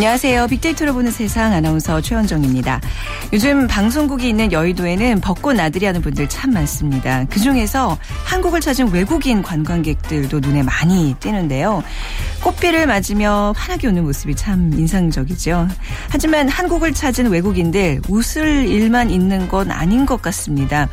안녕하세요. 빅데이터로 보는 세상 아나운서 최현정입니다. 요즘 방송국이 있는 여의도에는 벚꽃 나들이 하는 분들 참 많습니다. 그중에서 한국을 찾은 외국인 관광객들도 눈에 많이 띄는데요. 꽃비를 맞으며 환하게 웃는 모습이 참 인상적이죠. 하지만 한국을 찾은 외국인들 웃을 일만 있는 건 아닌 것 같습니다.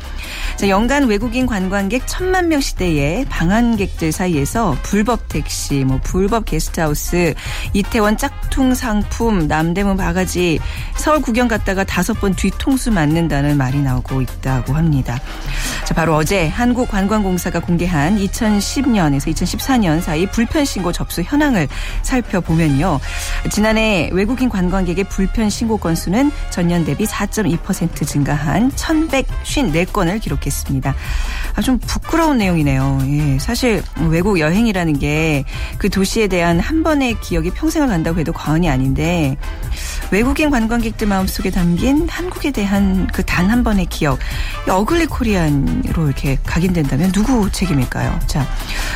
자, 연간 외국인 관광객 1,000만 명 시대에 방한객들 사이에서 불법 택시, 불법 게스트하우스, 이태원 짝퉁 상품, 남대문 바가지, 서울 구경 갔다가 5번 뒤통수 맞는다는 말이 나오고 있다고 합니다. 자, 바로 어제 한국관광공사가 공개한 2010년에서 2014년 사이 불편신고 접수 현황을 살펴보면요. 지난해 외국인 관광객의 불편신고 건수는 전년 대비 4.2% 증가한 1,154건을 기록했습니다. 좀 부끄러운 내용이네요. 예, 사실 외국 여행이라는 게 그 도시에 대한 한 번의 기억이 평생을 간다고 해도 과언이 아닌데 외국인 관광객들 마음속에 담긴 한국에 대한 그 단 한 번의 기억, 어글리 코리안으로 이렇게 각인된다면 누구 책임일까요? 자,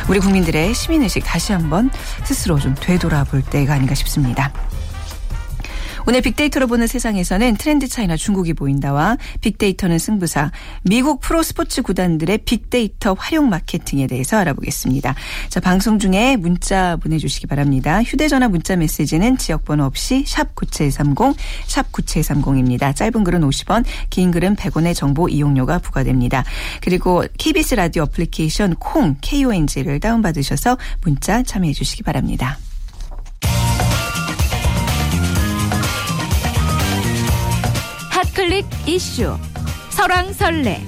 우리 국민들의 시민의식 다시 한번 스스로 좀 되돌아볼 때가 아닌가 싶습니다. 오늘 빅데이터로 보는 세상에서는 트렌드 차이나 중국이 보인다와 빅데이터는 승부사, 미국 프로스포츠 구단들의 빅데이터 활용 마케팅에 대해서 알아보겠습니다. 자, 방송 중에 문자 보내주시기 바랍니다. 휴대전화 문자 메시지는 지역번호 없이 샵9730, 샵9730입니다. 짧은 글은 50원, 긴 글은 100원의 정보 이용료가 부과됩니다. 그리고 KBS 라디오 애플리케이션 콩, KONG를 다운받으셔서 문자 참여해 주시기 바랍니다. 클릭 이슈 설왕설래.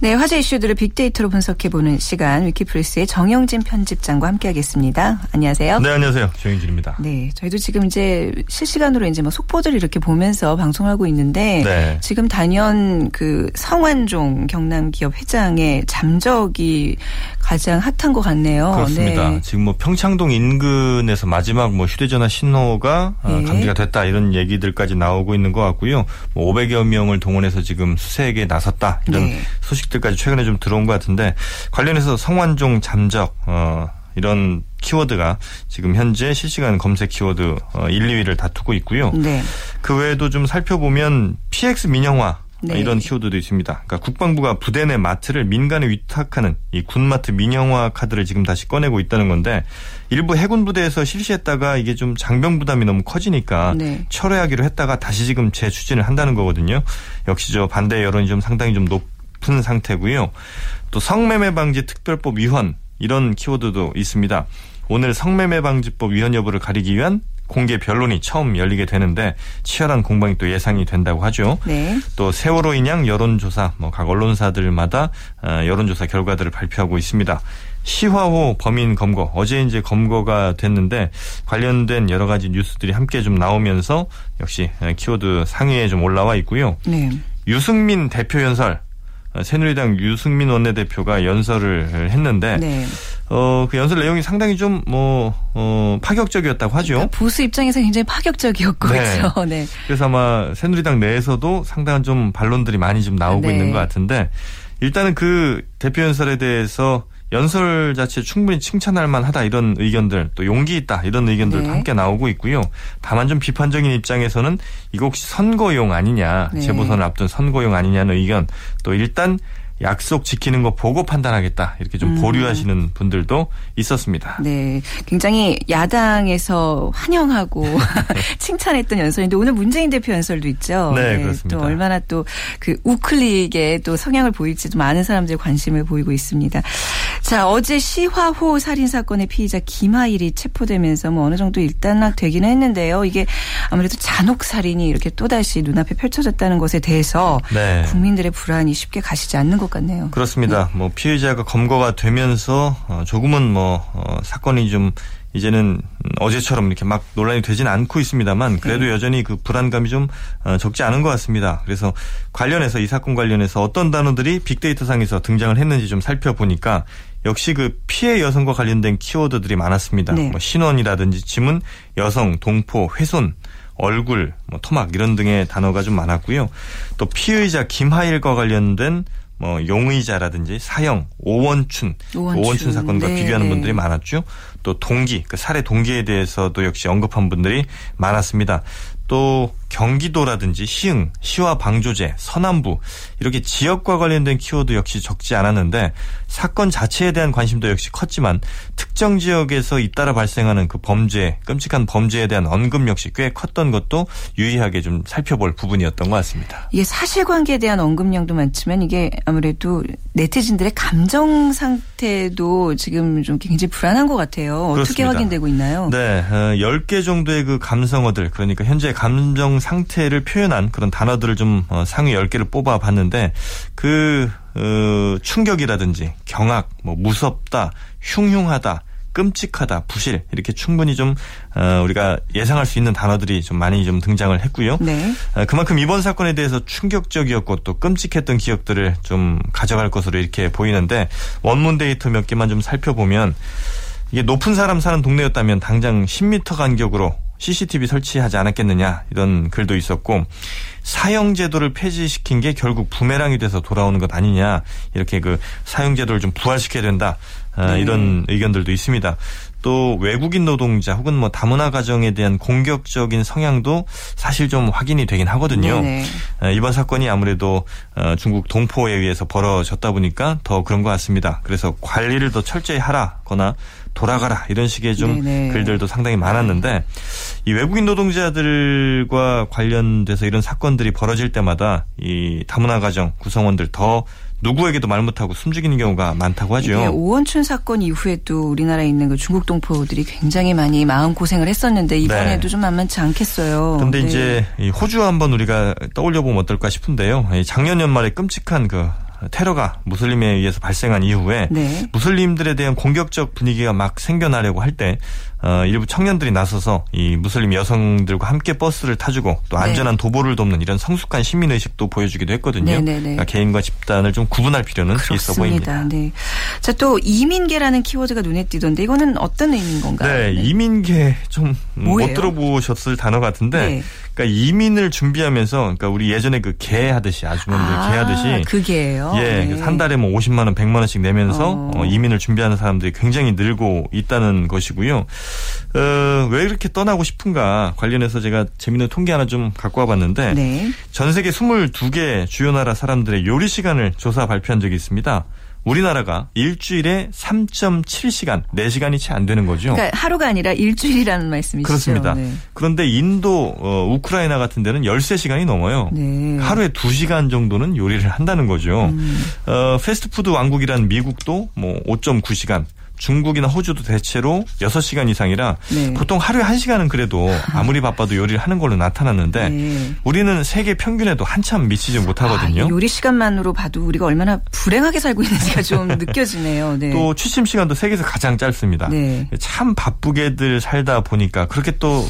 네, 화제 이슈들을 빅데이터로 분석해보는 시간, 위키플러스의 정영진 편집장과 함께하겠습니다. 안녕하세요. 네, 안녕하세요. 정영진입니다. 네, 저희도 지금 이제 실시간으로 이제 뭐 속보들 이렇게 보면서 방송하고 있는데 네. 지금 단연 그 성완종 경남기업 회장의 잠적이 가장 핫한 것 같네요. 그렇습니다. 네. 지금 뭐 평창동 인근에서 마지막 뭐 휴대전화 신호가 네. 감지가 됐다 이런 얘기들까지 나오고 있는 것 같고요. 뭐 500여 명을 동원해서 지금 수색에 나섰다 이런 네. 소식들까지 최근에 좀 들어온 것 같은데 관련해서 성완종 잠적 이런 키워드가 지금 현재 실시간 검색 키워드 1, 2위를 다투고 있고요. 네. 그 외에도 좀 살펴보면 PX 민영화. 네. 이런 키워드도 있습니다. 그러니까 국방부가 부대 내 마트를 민간에 위탁하는 이 군마트 민영화 카드를 지금 다시 꺼내고 있다는 건데 일부 해군 부대에서 실시했다가 이게 좀 장병 부담이 너무 커지니까 네. 철회하기로 했다가 다시 지금 재추진을 한다는 거거든요. 역시 저 반대 여론이 좀 상당히 좀 높은 상태고요. 또 성매매 방지 특별법 위헌 이런 키워드도 있습니다. 오늘 성매매 방지법 위헌 여부를 가리기 위한 공개 변론이 처음 열리게 되는데 치열한 공방이 또 예상이 된다고 하죠. 네. 또 세월호 인양 여론조사 각 언론사들마다 여론조사 결과들을 발표하고 있습니다. 시화호 범인 검거 어제 이제 검거가 됐는데 관련된 여러 가지 뉴스들이 함께 좀 나오면서 역시 키워드 상위에 좀 올라와 있고요. 네. 유승민 대표 연설. 새누리당 유승민 원내대표가 연설을 했는데 네. 그 연설 내용이 상당히 좀 파격적이었다고 하죠. 그러니까 보수 입장에서 굉장히 파격적이었고 네. 그렇죠. 네. 그래서 아마 새누리당 내에서도 상당한 좀 반론들이 많이 좀 나오고 네. 있는 것 같은데 일단은 그 대표 연설에 대해서 연설 자체에 충분히 칭찬할 만하다 이런 의견들 또 용기 있다 이런 의견들도 네. 함께 나오고 있고요. 다만 좀 비판적인 입장에서는 이거 혹시 선거용 아니냐 네. 재보선을 앞둔 선거용 아니냐는 의견 또 일단 약속 지키는 거 보고 판단하겠다 이렇게 좀 보류하시는 분들도 있었습니다. 네, 굉장히 야당에서 환영하고 칭찬했던 연설인데 오늘 문재인 대표 연설도 있죠. 네, 네. 그렇습니다. 또 얼마나 또 그 우클릭에 또 성향을 보일지 좀 많은 사람들의 관심을 보이고 있습니다. 자, 어제 시화호 살인사건의 피의자 김하일이 체포되면서 어느 정도 일단락 되기는 했는데요. 이게 아무래도 잔혹살인이 이렇게 또다시 눈앞에 펼쳐졌다는 것에 대해서 네. 국민들의 불안이 쉽게 가시지 않는 것 같네요. 그렇습니다. 네. 피의자가 검거가 되면서 조금은 사건이 좀 이제는 어제처럼 이렇게 막 논란이 되지는 않고 있습니다만 그래도 네. 여전히 그 불안감이 좀 적지 않은 것 같습니다. 그래서 관련해서 이 사건 관련해서 어떤 단어들이 빅데이터상에서 등장을 했는지 좀 살펴보니까 역시 그 피해 여성과 관련된 키워드들이 많았습니다. 네. 신원이라든지 지문, 여성, 동포, 훼손. 얼굴, 토막 이런 등의 단어가 좀 많았고요. 또 피의자 김하일과 관련된 뭐 용의자라든지 사형, 오원춘 사건과 네. 비교하는 분들이 많았죠. 또 동기, 그 살해 동기에 대해서도 역시 언급한 분들이 많았습니다. 또 경기도라든지 시흥, 시화방조제, 서남부 이렇게 지역과 관련된 키워드 역시 적지 않았는데 사건 자체에 대한 관심도 역시 컸지만 특정 지역에서 잇따라 발생하는 그 범죄, 끔찍한 범죄에 대한 언급 역시 꽤 컸던 것도 유의하게 좀 살펴볼 부분이었던 것 같습니다. 이게 사실관계에 대한 언급량도 많지만 이게 아무래도 네티즌들의 감정 상태도 지금 좀 굉장히 불안한 것 같아요. 어떻게 그렇습니다. 확인되고 있나요? 네, 10개 정도의 그 감성어들, 그러니까 현재 감정 상태를 표현한 그런 단어들을 좀 상위 10개를 뽑아봤는데 그 충격이라든지 경악, 뭐 무섭다, 흉흉하다, 끔찍하다, 부실 이렇게 충분히 좀 우리가 예상할 수 있는 단어들이 좀 많이 좀 등장을 했고요. 네. 그만큼 이번 사건에 대해서 충격적이었고 또 끔찍했던 기억들을 좀 가져갈 것으로 이렇게 보이는데 원문 데이터 몇 개만 좀 살펴보면 이게 높은 사람 사는 동네였다면 당장 10m 간격으로 CCTV 설치하지 않았겠느냐 이런 글도 있었고 사형 제도를 폐지시킨 게 결국 부메랑이 돼서 돌아오는 것 아니냐 이렇게 그 사형 제도를 좀 부활시켜야 된다 이런 의견들도 있습니다. 또 외국인 노동자 혹은 뭐 다문화 가정에 대한 공격적인 성향도 사실 좀 확인이 되긴 하거든요. 네네. 이번 사건이 아무래도 중국 동포에 의해서 벌어졌다 보니까 더 그런 것 같습니다. 그래서 관리를 더 철저히 하라거나 돌아가라 이런 식의 좀 네네. 글들도 상당히 많았는데 이 외국인 노동자들과 관련돼서 이런 사건들이 벌어질 때마다 이 다문화 가정 구성원들 더 누구에게도 말 못하고 숨죽이는 경우가 많다고 하죠. 네, 오원춘 사건 이후에 또 우리나라에 있는 그 중국 동포들이 굉장히 많이 마음고생을 했었는데 이번에도 네. 좀 만만치 않겠어요. 그런데 네. 이제 호주 한번 우리가 떠올려보면 어떨까 싶은데요. 작년 연말에 끔찍한 그 테러가 무슬림에 의해서 발생한 이후에 네. 무슬림들에 대한 공격적 분위기가 막 생겨나려고 할 때 일부 청년들이 나서서 이 무슬림 여성들과 함께 버스를 타주고 또 안전한 네. 도보를 돕는 이런 성숙한 시민의식도 보여주기도 했거든요. 네네네. 그러니까 개인과 집단을 좀 구분할 필요는 그렇습니다. 있어 보입니다. 네. 자, 또 이민계라는 키워드가 눈에 띄던데 이거는 어떤 의미인 건가요? 네. 이민계 좀 못 들어보셨을 단어 같은데 네. 그러니까 이민을 준비하면서 그러니까 우리 예전에 그 개 하듯이 아주머니들 개 하듯이 그 개예요? 예. 네. 한 달에 뭐 50만 원, 100만 원씩 내면서 이민을 준비하는 사람들이 굉장히 늘고 있다는 것이고요. 왜 이렇게 떠나고 싶은가 관련해서 제가 재미있는 통계 하나 좀 갖고 와봤는데 네. 전 세계 22개 주요 나라 사람들의 요리 시간을 조사 발표한 적이 있습니다. 우리나라가 일주일에 3.7시간, 4시간이 채 안 되는 거죠. 그러니까 하루가 아니라 일주일이라는 말씀이시죠. 그렇습니다. 네. 그런데 인도, 우크라이나 같은 데는 13시간이 넘어요. 네. 하루에 2시간 정도는 요리를 한다는 거죠. 패스트푸드 왕국이란 미국도 뭐 5.9시간. 중국이나 호주도 대체로 6시간 이상이라 네. 보통 하루에 1시간은 그래도 아무리 바빠도 요리를 하는 걸로 나타났는데 네. 우리는 세계 평균에도 한참 미치지 못하거든요. 아, 요리 시간만으로 봐도 우리가 얼마나 불행하게 살고 있는지가 좀 느껴지네요. 네. 또 취침 시간도 세계에서 가장 짧습니다. 네. 참 바쁘게들 살다 보니까 그렇게 또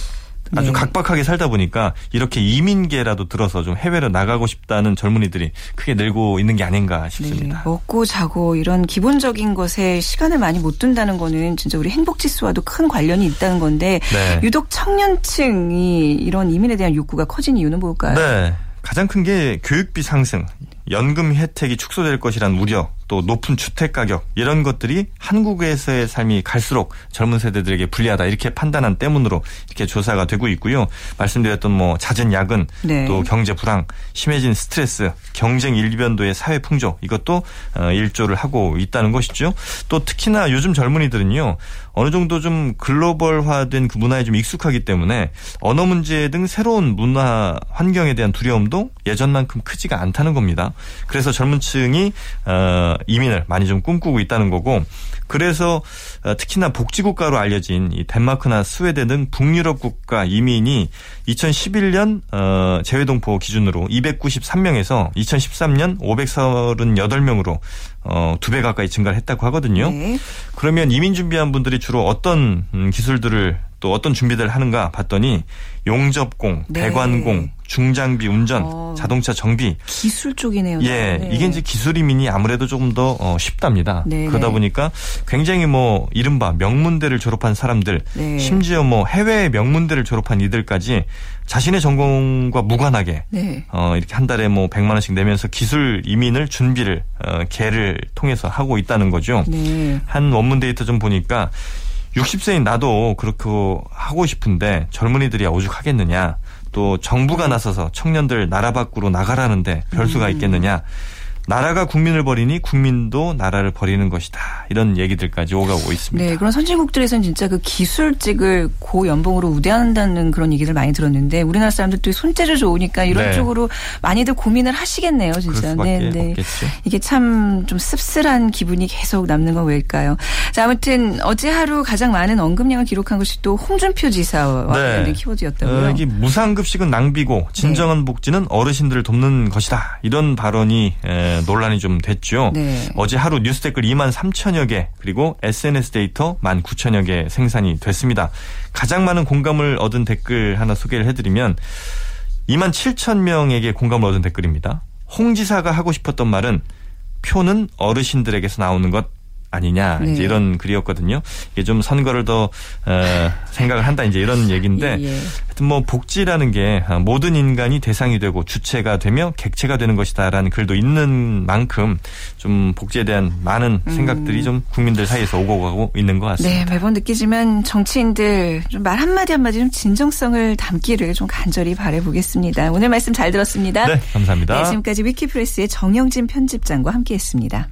아주 네. 각박하게 살다 보니까 이렇게 이민계라도 들어서 좀 해외로 나가고 싶다는 젊은이들이 크게 늘고 있는 게 아닌가 싶습니다. 네. 먹고 자고 이런 기본적인 것에 시간을 많이 못 둔다는 거는 진짜 우리 행복지수와도 큰 관련이 있다는 건데 네. 유독 청년층이 이런 이민에 대한 욕구가 커진 이유는 뭘까요? 네. 가장 큰 게 교육비 상승, 연금 혜택이 축소될 것이란 우려, 또 높은 주택 가격 이런 것들이 한국에서의 삶이 갈수록 젊은 세대들에게 불리하다 이렇게 판단한 때문으로 이렇게 조사가 되고 있고요. 말씀드렸던 뭐 잦은 야근, 네. 또 경제 불황, 심해진 스트레스, 경쟁 일변도의 사회 풍조 이것도 일조를 하고 있다는 것이죠. 또 특히나 요즘 젊은이들은요. 어느 정도 좀 글로벌화된 그 문화에 좀 익숙하기 때문에 언어 문제 등 새로운 문화 환경에 대한 두려움도 예전만큼 크지가 않다는 겁니다. 그래서 젊은 층이 이민을 많이 좀 꿈꾸고 있다는 거고 그래서 특히나 복지국가로 알려진 이 덴마크나 스웨덴 등 북유럽 국가 이민이 2011년 재외동포 기준으로 293명에서 2013년 538명으로 2배 가까이 증가를 했다고 하거든요. 네. 그러면 이민 준비한 분들이 주로 어떤 기술들을 또 어떤 준비들을 하는가 봤더니 용접공, 네. 배관공, 중장비 운전, 자동차 정비. 기술 쪽이네요. 예, 네. 이게 이제 기술이미니 아무래도 조금 더 쉽답니다. 네. 그러다 보니까 굉장히 뭐 이른바 명문대를 졸업한 사람들, 네. 심지어 뭐 해외의 명문대를 졸업한 이들까지 자신의 전공과 무관하게 네. 이렇게 한 달에 뭐 100만 원씩 내면서 기술 이민을 준비를 개를 통해서 하고 있다는 거죠. 네. 한 원문 데이터 좀 보니까 60세인 나도 그렇게 하고 싶은데 젊은이들이야 오죽하겠느냐. 또 정부가 나서서 청년들 나라 밖으로 나가라는데 별수가 있겠느냐. 나라가 국민을 버리니 국민도 나라를 버리는 것이다. 이런 얘기들까지 오가고 있습니다. 네, 그런 선진국들에서는 진짜 그 기술직을 고연봉으로 우대한다는 그런 얘기들 많이 들었는데 우리나라 사람들도 손재주 좋으니까 이런 네. 쪽으로 많이들 고민을 하시겠네요. 진짜. 그럴 수밖에 네. 없겠죠. 이게 참 좀 씁쓸한 기분이 계속 남는 건 왜일까요? 자, 아무튼 어제 하루 가장 많은 언급량을 기록한 것이 또 홍준표 지사와 관련된 네. 키워드였다고요. 여기 무상급식은 낭비고 진정한 네. 복지는 어르신들을 돕는 것이다. 이런 발언이 논란이 좀 됐죠. 네. 어제 하루 뉴스 댓글 2만 3천여 개 그리고 SNS 데이터 1만 9천여 개 생산이 됐습니다. 가장 많은 공감을 얻은 댓글 하나 소개를 해드리면 2만 7천 명에게 공감을 얻은 댓글입니다. 홍 지사가 하고 싶었던 말은 표는 어르신들에게서 나오는 것 아니냐 네. 이제 이런 글이었거든요. 이게 좀 선거를 더 생각을 한다 이제 이런 얘기인데 예. 하여튼 뭐 복지라는 게 모든 인간이 대상이 되고 주체가 되며 객체가 되는 것이다라는 글도 있는 만큼 좀 복지에 대한 많은 생각들이 좀 국민들 사이에서 오고 가고 있는 것 같습니다. 네, 매번 느끼지만 정치인들 좀 말 한마디 한마디 좀 진정성을 담기를 좀 간절히 바라보겠습니다. 오늘 말씀 잘 들었습니다. 네, 감사합니다. 네, 지금까지 위키프레스의 정영진 편집장과 함께했습니다.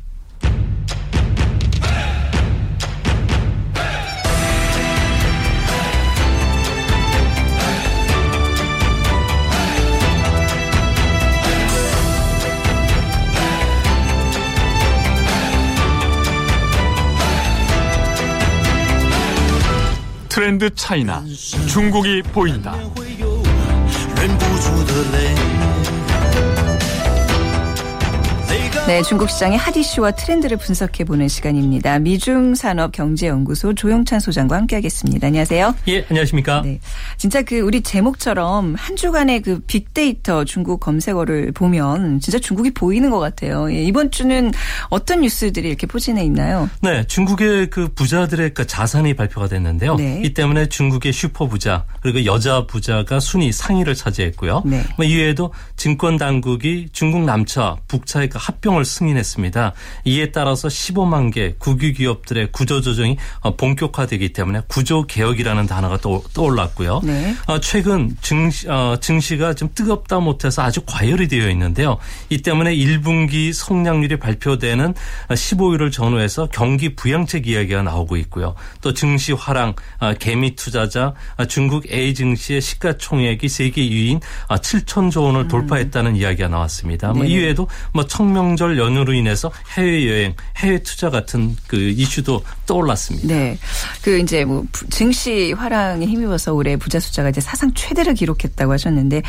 트렌드 차이나 중국이 보인다. 네, 중국 시장의 핫 이슈와 트렌드를 분석해보는 시간입니다. 미중산업경제연구소 조용찬 소장과 함께하겠습니다. 안녕하세요. 예, 안녕하십니까. 네, 진짜 그 우리 제목처럼 한 주간의 그 빅데이터 중국 검색어를 보면 진짜 중국이 보이는 것 같아요. 예, 이번 주는 어떤 뉴스들이 이렇게 포진해 있나요? 네, 중국의 그 부자들의 그 자산이 발표가 됐는데요. 네. 이 때문에 중국의 슈퍼부자 그리고 여자 부자가 순위 상위를 차지했고요. 네. 이외에도 증권당국이 중국 남차 북차의 그 합병 을 승인했습니다. 이에 따라서 15만 개 국유기업들의 구조조정이 본격화되기 때문에 구조개혁이라는 단어가 또 떠올랐고요. 네. 최근 증시가 좀 뜨겁다 못해서 아주 과열이 되어 있는데요. 이 때문에 1분기 성장률이 발표되는 15일을 전후해서 경기 부양책 이야기가 나오고 있고요. 또 증시 화랑, 개미 투자자, 중국 A 증시의 시가총액이 세계 2위인 7천조 원을 돌파했다는 이야기가 나왔습니다. 네. 이외에도 청명절 연휴로 인해서 해외여행, 해외 투자 같은 그 이슈도 떠올랐습니다. 네. 그 이제 뭐 증시 화랑에 힘입어서 올해 부자 숫자가 이제 사상 최대를 기록했다고 하셨는데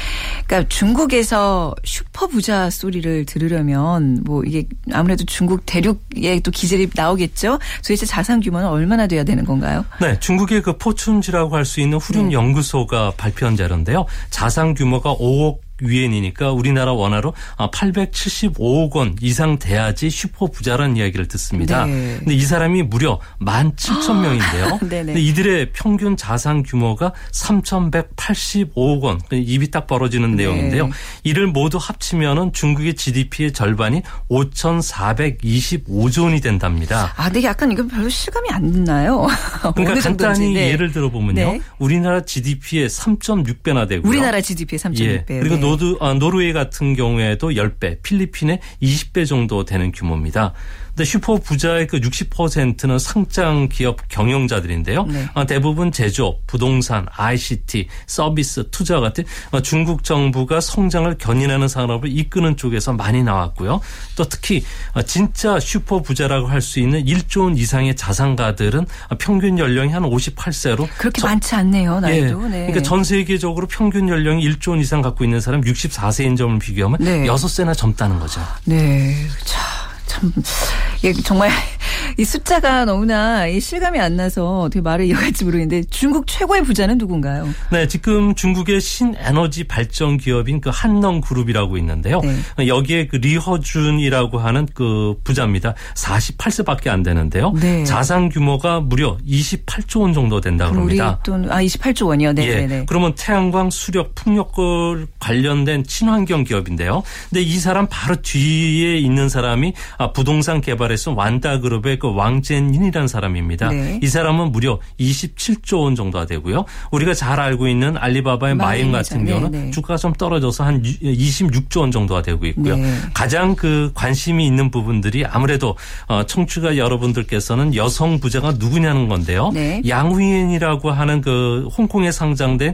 그러니까 중국에서 슈퍼 부자 소리를 들으려면 뭐 이게 아무래도 중국 대륙에 또 기질이 나오겠죠? 도대체 자산 규모는 얼마나 돼야 되는 건가요? 네. 중국의 그 포춘지라고 할 수 있는 후륜 연구소가 발표한 자료인데요. 자산 규모가 5억 위엔이니까 우리나라 원화로 875억 원 이상 돼야지 슈퍼 부자라는 이야기를 듣습니다. 그런데 네. 이 사람이 무려 17,000명인데요. 근데 이들의 평균 자산 규모가 3,185억 원. 입이 딱 벌어지는 네. 내용인데요. 이를 모두 합치면은 중국의 GDP의 절반인 5,425조 원이 된답니다. 아, 근데 약간 이건 별로 실감이 안 나요. 그러니까 간단히 네. 예를 들어보면요. 네. 우리나라 GDP의 3.6배나 되고요. 우리나라 GDP의 3.6배. 예. 그리고 네. 노르웨이 같은 경우에도 10배, 필리핀의 20배 정도 되는 규모입니다. 근데 슈퍼 부자의 그 60%는 상장 기업 경영자들인데요. 네. 대부분 제조업, 부동산, ICT, 서비스, 투자 같은 중국 정부가 성장을 견인하는 산업을 이끄는 쪽에서 많이 나왔고요. 또 특히 진짜 슈퍼 부자라고 할 수 있는 1조 원 이상의 자산가들은 평균 연령이 한 58세로 그렇게 많지 않네요. 나이도. 네. 네. 그러니까 전 세계적으로 평균 연령이 1조 원 이상 갖고 있는 사람 64세인 점을 비교하면 네. 6세나 젊다는 거죠. 네. 참 정말 이 숫자가 너무나 이 실감이 안 나서 어떻게 말을 이어갈지 모르겠는데 중국 최고의 부자는 누군가요? 네, 지금 중국의 신에너지 발전 기업인 그 한농 그룹이라고 있는데요. 네. 여기에 그 리허준이라고 하는 그 부자입니다. 48세밖에 안 되는데요. 네. 자산 규모가 무려 28조 원 정도 된다고 합니다. 돈, 28조 원이요. 네, 예. 네. 그러면 태양광, 수력, 풍력 관련된 친환경 기업인데요. 근데 이 사람 바로 뒤에 있는 사람이 부동산 개발에서 완다 그룹의 그 왕젠인이라는 사람입니다. 네. 이 사람은 무려 27조 원 정도가 되고요. 우리가 잘 알고 있는 알리바바의 마인 같은 경우는 네, 네. 주가가 좀 떨어져서 한 26조 원 정도가 되고 있고요. 네. 가장 그 관심이 있는 부분들이 아무래도 청취자 여러분들께서는 여성 부자가 누구냐는 건데요. 네. 양휘엔이라고 하는 그 홍콩에 상장된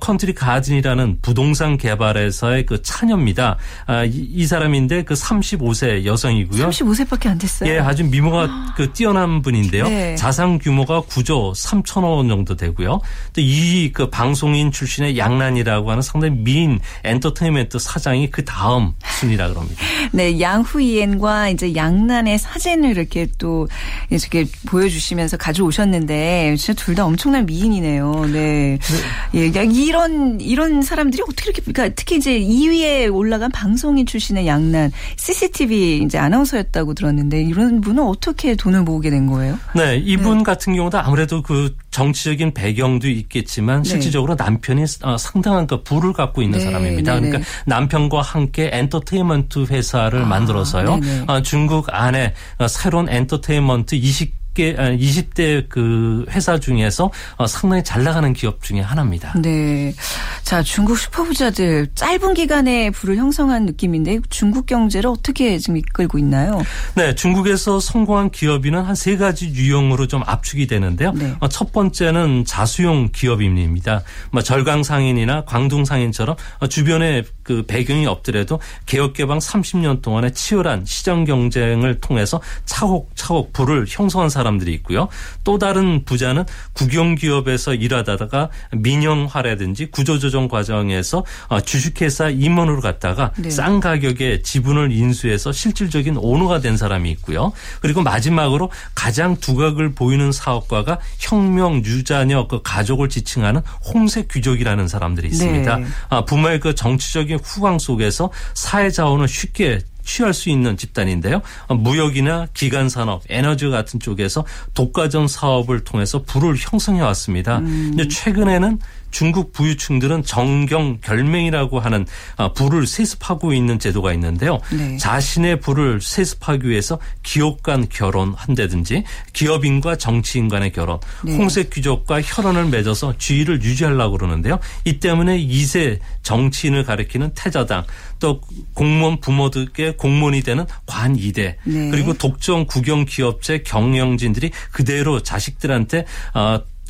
컨트리 가든이라는 부동산 개발에서의 그 차녀입니다. 이 사람인데 그 35세 여성이고요. 35세밖에 안 됐어요. 예, 아주 미모가 그 뛰어난 분인데요. 네. 자산 규모가 9조 3천억 원 정도 되고요. 또 이 그 방송인 출신의 양란이라고 하는 상당히 미인 엔터테인먼트 사장이 그 다음 순위라 그럽니다. 네, 양후이엔과 이제 양란의 사진을 이렇게 또 이렇게 보여주시면서 가져오셨는데 진짜 둘 다 엄청난 미인이네요. 네, 네. 예, 이런 사람들이 어떻게 이렇게 그러니까 특히 이제 2위에 올라간 방송인 출신의 양란 CCTV 이제 아나운서였다고 들었는데 이런 분은 어떻게 돈을 모으게 된 거예요? 네, 이분 네. 같은 경우도 아무래도 그 정치적인 배경도 있겠지만 네. 실질적으로 남편이 상당한 그 부를 갖고 있는 네, 사람입니다. 네네. 그러니까 남편과 함께 엔터테인먼트 회사를 만들어서요. 네네. 중국 안에 새로운 엔터테인먼트 20대 그 회사 중에서 상당히 잘 나가는 기업 중에 하나입니다. 네. 자, 중국 슈퍼부자들 짧은 기간에 부를 형성한 느낌인데 중국 경제를 어떻게 지금 이끌고 있나요? 네, 중국에서 성공한 기업인은 한 세 가지 유형으로 좀 압축이 되는데요. 네. 첫 번째는 자수용 기업입니다. 절강상인이나 광둥상인처럼 주변에 그 배경이 없더라도 개혁개방 30년 동안의 치열한 시장 경쟁을 통해서 차곡차곡 부를 형성한 사람들이 있고요. 또 다른 부자는 국영기업에서 일하다가 민영화라든지 구조조정 과정에서 주식회사 임원으로 갔다가 네. 싼 가격에 지분을 인수해서 실질적인 오너가 된 사람이 있고요. 그리고 마지막으로 가장 두각을 보이는 사업가가 혁명 유자녀 그 가족을 지칭하는 홍색 귀족이라는 사람들이 있습니다. 네. 부모의 그 정치적인 후광 속에서 사회자원을 쉽게 취할 수 있는 집단인데요. 무역이나 기간산업, 에너지 같은 쪽에서 독과점 사업을 통해서 부를 형성해 왔습니다. 근데 최근에는 중국 부유층들은 정경결맹이라고 하는 부를 세습하고 있는 제도가 있는데요. 네. 자신의 부를 세습하기 위해서 기업 간 결혼한다든지 기업인과 정치인 간의 결혼, 네. 홍색 귀족과 혈연을 맺어서 지위를 유지하려고 그러는데요. 이 때문에 2세 정치인을 가리키는 태자당, 또 공무원 부모들께 공무원이 되는 관이대, 네. 그리고 독점 국영기업체 경영진들이 그대로 자식들한테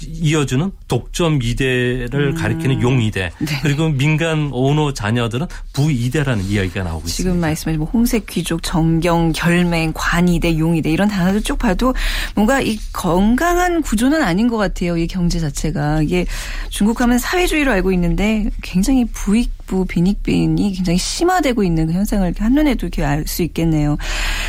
이어주는 독점 2대를 가리키는 용 2대 네. 그리고 민간 오너 자녀들은 부 2대라는 이야기가 나오고 지금 있습니다. 지금 말씀하신 뭐 홍색 귀족, 정경, 결맹, 관 2대, 용 2대 이런 단어들 쭉 봐도 뭔가 이 건강한 구조는 아닌 것 같아요. 이 경제 자체가 이게 중국하면 사회주의로 알고 있는데 굉장히 부익부 빈익빈이 굉장히 심화되고 있는 그 현상을 한눈에도 이렇게 알 수 있겠네요.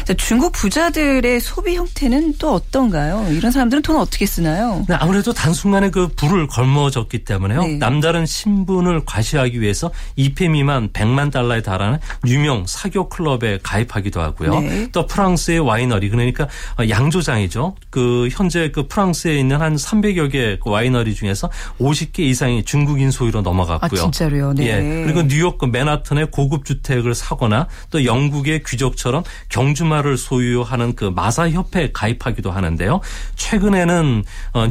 자, 중국 부자들의 소비 형태는 또 어떤가요? 이런 사람들은 돈을 어떻게 쓰나요? 네, 아무래도 단순간에 그 부를 걸머졌기 때문에요. 네. 남다른 신분을 과시하기 위해서 2패 미만 100만 달러에 달하는 유명 사교 클럽에 가입하기도 하고요. 네. 또 프랑스의 와이너리 그러니까 양조장이죠. 그 현재 그 프랑스에 있는 한 300여 개 그 와이너리 중에서 50개 이상이 중국인 소유로 넘어갔고요. 아, 진짜로요? 네. 예. 그리고 뉴욕 그 맨하튼의 고급 주택을 사거나 또 영국의 귀족처럼 경주마를 소유하는 그 마사 협회에 가입하기도 하는데요. 최근에는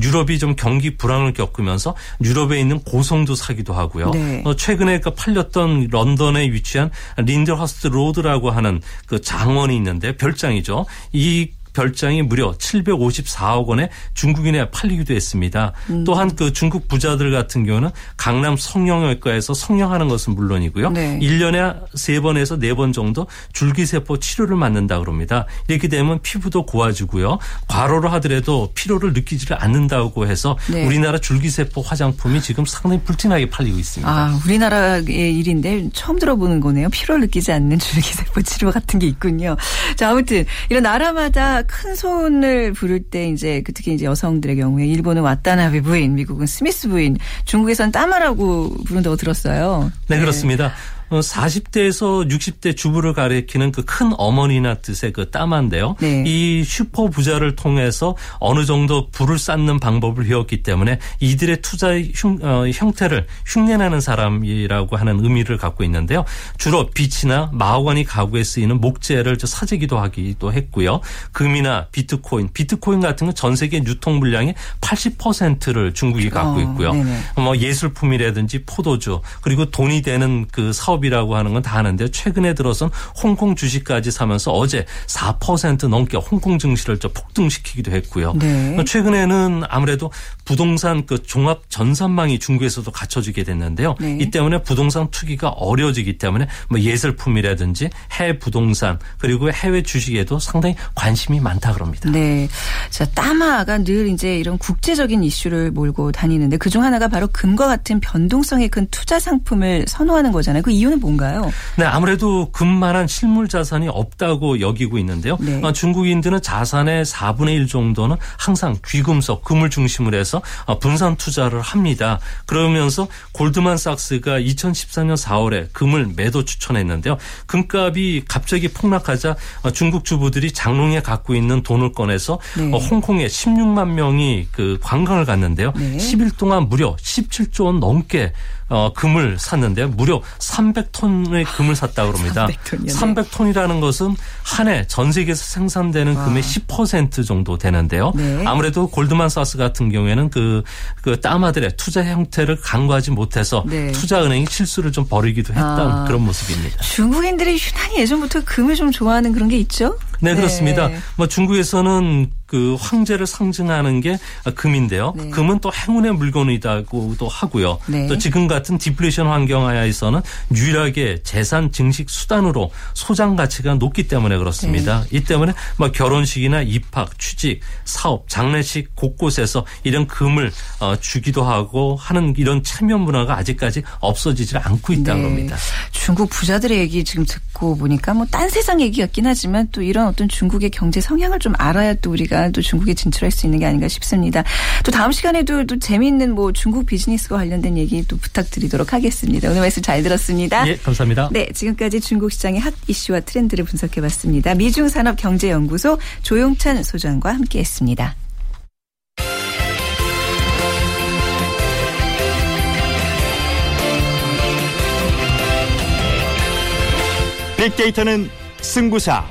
유럽이 좀 경기 불황을 겪으면서 유럽에 있는 고성도 사기도 하고요. 네. 최근에 그 팔렸던 런던에 위치한 린들허스트 로드라고 하는 그 장원이 있는데 별장이죠. 이 별장이 무려 754억 원에 중국인에 팔리기도 했습니다. 또한 그 중국 부자들 같은 경우는 강남 성형외과에서 성형하는 것은 물론이고요. 네. 1년에 3번에서 4번 정도 줄기세포 치료를 맞는다 그럽니다. 이렇게 되면 피부도 고와지고요. 과로를 하더라도 피로를 느끼지를 않는다고 해서 네. 우리나라 줄기세포 화장품이 지금 상당히 불티나게 팔리고 있습니다. 아, 우리나라의 일인데 처음 들어보는 거네요. 피로를 느끼지 않는 줄기세포 치료 같은 게 있군요. 자, 아무튼 이런 나라마다 큰 손을 부를 때 이제 특히 이제 여성들의 경우에 일본은 와타나베 부인, 미국은 스미스 부인, 중국에서는 따마라고 부른다고 들었어요. 네, 네. 그렇습니다. 40대에서 60대 주부를 가리키는 그 큰 어머니나 뜻의 그 따마인데요. 네. 이 슈퍼 부자를 통해서 어느 정도 부를 쌓는 방법을 배웠기 때문에 이들의 투자의 형태를 흉내내는 사람이라고 하는 의미를 갖고 있는데요. 주로 빛이나 마호가니 가구에 쓰이는 목재를 사재기도 하기도 했고요. 금이나 비트코인 같은 건 전 세계 유통 물량의 80%를 중국이 갖고 있고요. 뭐 예술품이라든지 포도주 그리고 돈이 되는 그 사업이라고 하는 건 다 하는데 최근에 들어선 홍콩 주식까지 사면서 어제 4% 넘게 홍콩 증시를 폭등시키기도 했고요. 네. 최근에는 아무래도 부동산 그 종합 전산망이 중국에서도 갖춰지게 됐는데요. 네. 이 때문에 부동산 투기가 어려워지기 때문에 뭐 예술품이라든지 해외 부동산 그리고 해외 주식에도 상당히 관심이 많다 그럽니다. 네, 자 따마가 늘 이제 이런 국제적인 이슈를 몰고 다니는데 그중 하나가 바로 금과 같은 변동성이 큰 투자 상품을 선호하는 거잖아요. 그 이유는 뭔가요? 네, 아무래도 금만한 실물 자산이 없다고 여기고 있는데요. 네. 중국인들은 자산의 4분의 1 정도는 항상 귀금속, 금을 중심으로 해서 분산 투자를 합니다. 그러면서 골드만삭스가 2014년 4월에 금을 매도 추천했는데요. 금값이 갑자기 폭락하자 중국 주부들이 장롱에 갖고 있는 돈을 꺼내서 네. 홍콩에 16만 명이 그 관광을 갔는데요. 네. 10일 동안 무려 17조 원 넘게 금을 샀는데요. 무려 300톤의 금을 샀다고 합니다. 300톤이라는 것은 한 해 전 세계에서 생산되는 금의 10% 정도 되는데요. 네. 아무래도 골드만삭스 같은 경우에는 그 따마들의 투자 형태를 간과하지 못해서 네. 투자은행이 실수를 벌이기도 했던 그런 모습입니다. 중국인들이 유난히 예전부터 금을 좋아하는 그런 게 있죠? 네, 네. 그렇습니다. 뭐 중국에서는 그 황제를 상징하는 게 금인데요. 네. 금은 또 행운의 물건이라고도 하고요. 네. 또 지금 같은 디플레이션 환경 하에서는 유일하게 재산 증식 수단으로 소장 가치가 높기 때문에 그렇습니다. 네. 이 때문에 뭐 결혼식이나 입학, 취직, 사업, 장례식 곳곳에서 이런 금을 주기도 하고 하는 이런 체면 문화가 아직까지 없어지질 않고 있다는 네. 겁니다. 중국 부자들의 얘기 지금 듣고 보니까 뭐 딴 세상 얘기 같긴 하지만 또 이런 어떤 중국의 경제 성향을 좀 알아야 또 우리가 또 중국에 진출할 수 있는 게 아닌가 싶습니다. 또 다음 시간에도 또 재미있는 뭐 중국 비즈니스와 관련된 얘기 또 부탁드리도록 하겠습니다. 오늘 말씀 잘 들었습니다. 예, 감사합니다. 네, 지금까지 중국 시장의 핫 이슈와 트렌드를 분석해봤습니다. 미중산업경제연구소 조용찬 소장과 함께했습니다. 빅데이터는 승부사.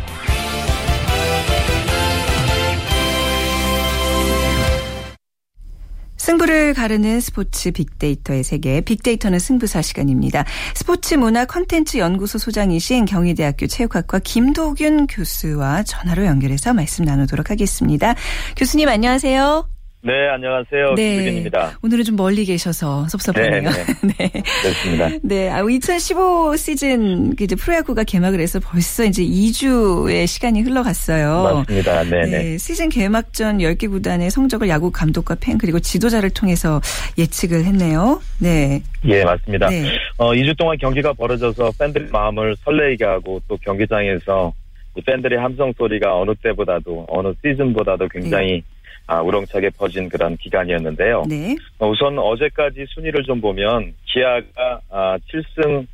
승부를 가르는 스포츠 빅데이터의 세계, 빅데이터는 승부사 시간입니다. 스포츠 문화 콘텐츠 연구소 소장이신 경희대학교 체육학과 김도균 교수와 전화로 연결해서 말씀 나누도록 하겠습니다. 교수님 안녕하세요. 네, 안녕하세요. 네. 김도균입니다. 오늘은 좀 멀리 계셔서 섭섭하네요. 네. 그렇습니다. 네. 2015 시즌 이제 프로야구가 개막을 해서 벌써 이제 2주의 시간이 흘러갔어요. 맞습니다. 네네. 네. 시즌 개막 전 10개 구단의 성적을 야구 감독과 팬 그리고 지도자를 통해서 예측을 했네요. 네. 예, 맞습니다. 네. 2주 동안 경기가 벌어져서 팬들의 마음을 설레이게 하고 또 경기장에서 팬들의 함성 소리가 어느 때보다도 어느 시즌보다도 굉장히 네. 우렁차게 퍼진 그런 기간이었는데요. 네. 우선 어제까지 순위를 좀 보면 기아가 7승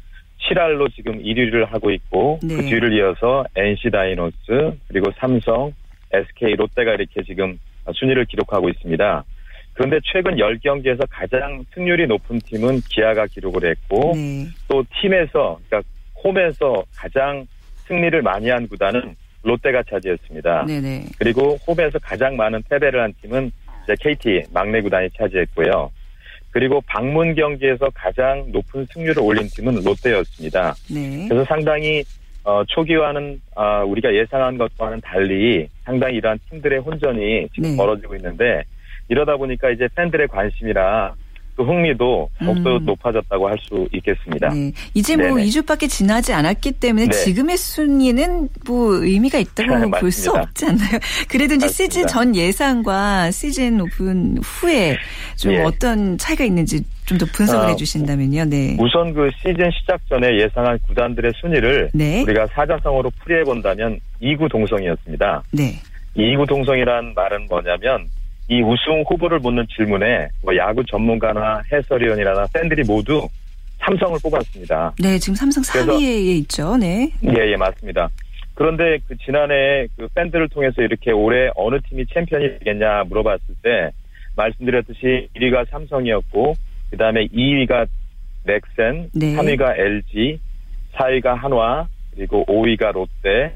7할로 지금 1위를 하고 있고 네. 그 뒤를 이어서 NC 다이노스 그리고 삼성, SK 롯데가 이렇게 지금 순위를 기록하고 있습니다. 그런데 최근 10경기에서 가장 승률이 높은 팀은 기아가 기록을 했고 네. 또 팀에서 그러니까 홈에서 가장 승리를 많이 한 구단은 롯데가 차지했습니다. 네네. 그리고 홈에서 가장 많은 패배를 한 팀은 이제 KT 막내 구단이 차지했고요. 그리고 방문 경기에서 가장 높은 승률을 올린 팀은 롯데였습니다. 네. 그래서 상당히 초기와는 우리가 예상한 것과는 달리 상당히 이러한 팀들의 혼전이 지금 네. 벌어지고 있는데 이러다 보니까 이제 팬들의 관심이라 그 흥미도 더욱더 높아졌다고 할 수 있겠습니다. 네. 이제 뭐 네네. 2주밖에 지나지 않았기 때문에 네. 지금의 순위는 뭐 의미가 있다고 볼 수 없지 않나요? 그래도 이제 맞습니다. 시즌 전 예상과 시즌 오픈 후에 좀 예. 어떤 차이가 있는지 좀 더 분석을 해주신다면요. 네. 우선 그 시즌 시작 전에 예상한 구단들의 순위를 네. 우리가 사자성어로 풀이해본다면 2구 동성이었습니다. 네. 이구동성이란 말은 뭐냐면 이 우승 후보를 묻는 질문에 뭐 야구 전문가나 해설위원이나 팬들이 모두 삼성을 뽑았습니다. 네, 지금 삼성 3위에 있죠. 네. 예, 맞습니다. 그런데 그 지난해 그 팬들을 통해서 이렇게 올해 어느 팀이 챔피언이 되겠냐 물어봤을 때 말씀드렸듯이 1위가 삼성이었고 그다음에 2위가 넥센, 네. 3위가 LG, 4위가 한화, 그리고 5위가 롯데,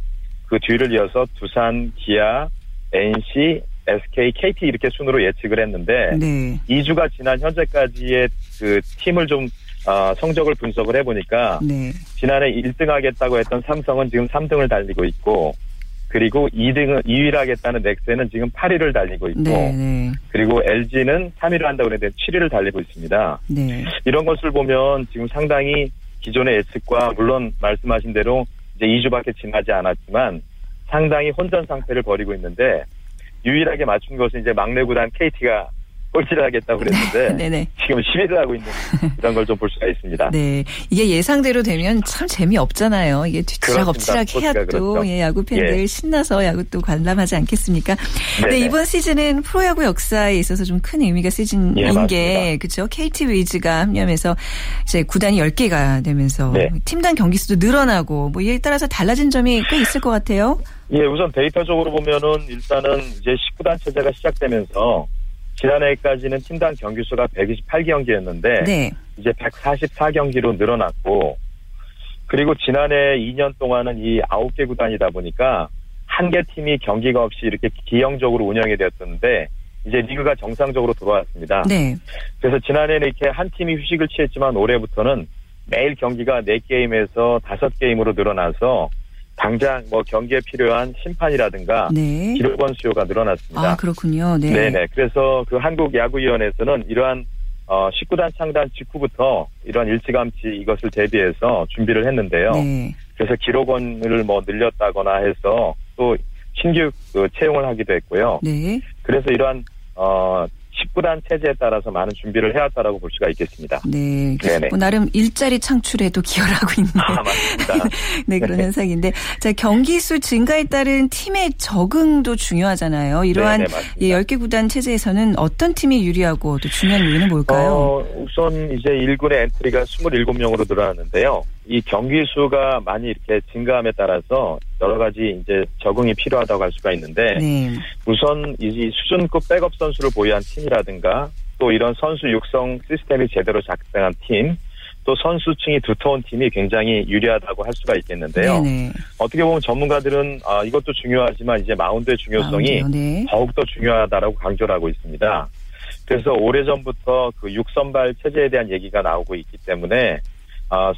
그 뒤를 이어서 두산, 기아, NC, SK, KT 이렇게 순으로 예측을 했는데 네. 2주가 지난 현재까지의 그 팀을 좀 성적을 분석을 해보니까 네. 지난해 1등 하겠다고 했던 삼성은 지금 3등을 달리고 있고 그리고 2위를 하겠다는 넥센은 지금 8위를 달리고 있고 네네. 그리고 LG는 3위를 한다고 했는데 7위를 달리고 있습니다. 네. 이런 것을 보면 지금 상당히 기존의 예측과 물론 말씀하신 대로 이제 2주밖에 지나지 않았지만 상당히 혼전 상태를 벌이고 있는데 유일하게 맞춘 것은 이제 막내 구단 KT가 꼴찌를 하겠다고 그랬는데 네, 지금 10위를 하고 있는 이런 걸 좀 볼 수가 있습니다. 네, 이게 예상대로 되면 참 재미없잖아요. 이게 뒤치락 엎치락 해야 또 예, 야구팬들 예. 신나서 야구 또 관람하지 않겠습니까? 네, 이번 시즌은 프로야구 역사에 있어서 좀 큰 의미가 시즌인 예, 게 그렇죠. KT 위즈가 합류하면서 이제 구단이 10개가 되면서 네. 팀당 경기 수도 늘어나고 뭐 이에 따라서 달라진 점이 꽤 있을 것 같아요. 예, 우선 데이터적으로 보면은 일단은 이제 19단 체제가 시작되면서 지난해까지는 팀당 경기수가 128경기였는데 네. 이제 144경기로 늘어났고 그리고 지난해 2년 동안은 이 9개 구단이다 보니까 한 개 팀이 경기가 없이 이렇게 기형적으로 운영이 되었는데 이제 리그가 정상적으로 돌아왔습니다. 네. 그래서 지난해는 이렇게 한 팀이 휴식을 취했지만 올해부터는 매일 경기가 4게임에서 5게임으로 늘어나서 당장 뭐 경기에 필요한 심판이라든가 네. 기록원 수요가 늘어났습니다. 아 그렇군요. 네. 네네. 그래서 그 한국야구위원회에서는 이러한 19단 창단 직후부터 이러한 일찌감치 이것을 대비해서 준비를 했는데요. 네. 그래서 기록원을 뭐 늘렸다거나 해서 또 신규 그 채용을 하기도 했고요. 네. 그래서 이러한 19단 체제에 따라서 많은 준비를 해왔다라고 볼 수가 있겠습니다. 네. 뭐 나름 일자리 창출에도 기여를 하고 있는. 아, 맞습니다. 네, 그런 네네. 현상인데. 자, 경기수 증가에 따른 팀의 적응도 중요하잖아요. 이러한 예, 10개 구단 체제에서는 어떤 팀이 유리하고 또 중요한 이유는 뭘까요? 우선 이제 1군의 엔트리가 27명으로 늘어났는데요. 이 경기수가 많이 이렇게 증가함에 따라서 여러 가지 이제 적응이 필요하다고 할 수가 있는데 네. 우선 이 수준급 백업 선수를 보유한 팀이라든가 또 이런 선수 육성 시스템이 제대로 작동한 팀, 또 선수층이 두터운 팀이 굉장히 유리하다고 할 수가 있겠는데요. 네네. 어떻게 보면 전문가들은 이것도 중요하지만 이제 마운드의 중요성이 네. 더욱더 중요하다라고 강조를 하고 있습니다. 그래서 오래전부터 그 육선발 체제에 대한 얘기가 나오고 있기 때문에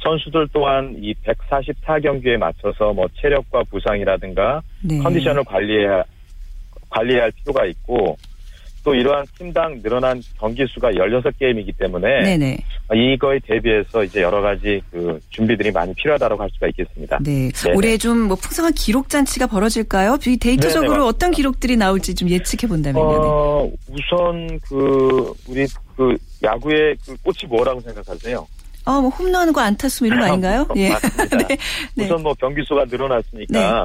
선수들 또한 이 144경기에 맞춰서 뭐 체력과 부상이라든가 네. 컨디션을 관리해야 할 필요가 있고 또 이러한 팀당 늘어난 경기수가 16게임이기 때문에 네네. 이거에 대비해서 이제 여러 가지 그 준비들이 많이 필요하다고 할 수가 있겠습니다. 네. 네네. 올해 좀 뭐 풍성한 기록 잔치가 벌어질까요? 데이터적으로 네네, 어떤 기록들이 나올지 좀 예측해 본다면요. 우선 그 우리 그 야구의 그 꽃이 뭐라고 생각하세요? 뭐 홈런과 안타수 이런 거 아닌가요? 예. 네. 우선 뭐 경기수가 늘어났으니까 네.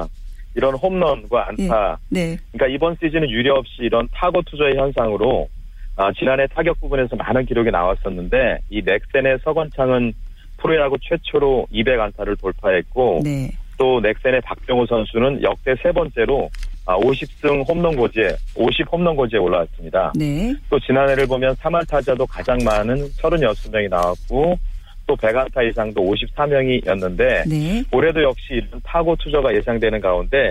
이런 홈런과 안타. 네. 그러니까 이번 시즌은 유례 없이 이런 타고 투저의 현상으로 지난해 타격 부분에서 많은 기록이 나왔었는데 이 넥센의 서건창은 프로야구 최초로 200안타를 돌파했고 네. 또 넥센의 박병호 선수는 역대 세 번째로 50홈런 고지에 올라왔습니다. 네. 또 지난해를 보면 3할 타자도 가장 많은 36명이 나왔고 또 100안타 이상도 54명이었는데 네. 올해도 역시 이런 타고 투저가 예상되는 가운데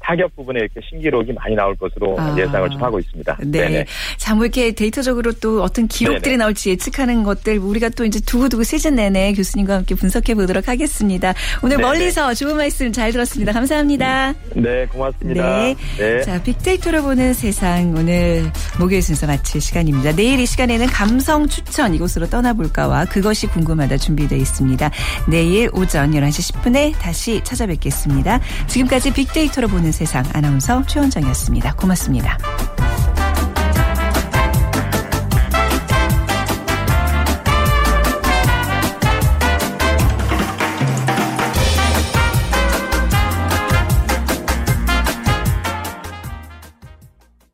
타격 부분에 이렇게 신기록이 많이 나올 것으로 예상을 좀 하고 있습니다. 네. 네네. 자, 뭐 이렇게 데이터적으로 또 어떤 기록들이 네네. 나올지 예측하는 것들 우리가 또 이제 두고두고 시즌 내내 교수님과 함께 분석해 보도록 하겠습니다. 오늘 네네. 멀리서 좋은 말씀 잘 들었습니다. 감사합니다. 네, 고맙습니다. 네. 네. 자, 빅데이터로 보는 세상 오늘 목요일 순서 마칠 시간입니다. 내일 이 시간에는 감성 추천 이곳으로 떠나볼까와 그것이 궁금하다 준비되어 있습니다. 내일 오전 11시 10분에 다시 찾아뵙겠습니다. 지금까지 빅데이터로 보는 세상 아나운서 최원정이었습니다. 고맙습니다.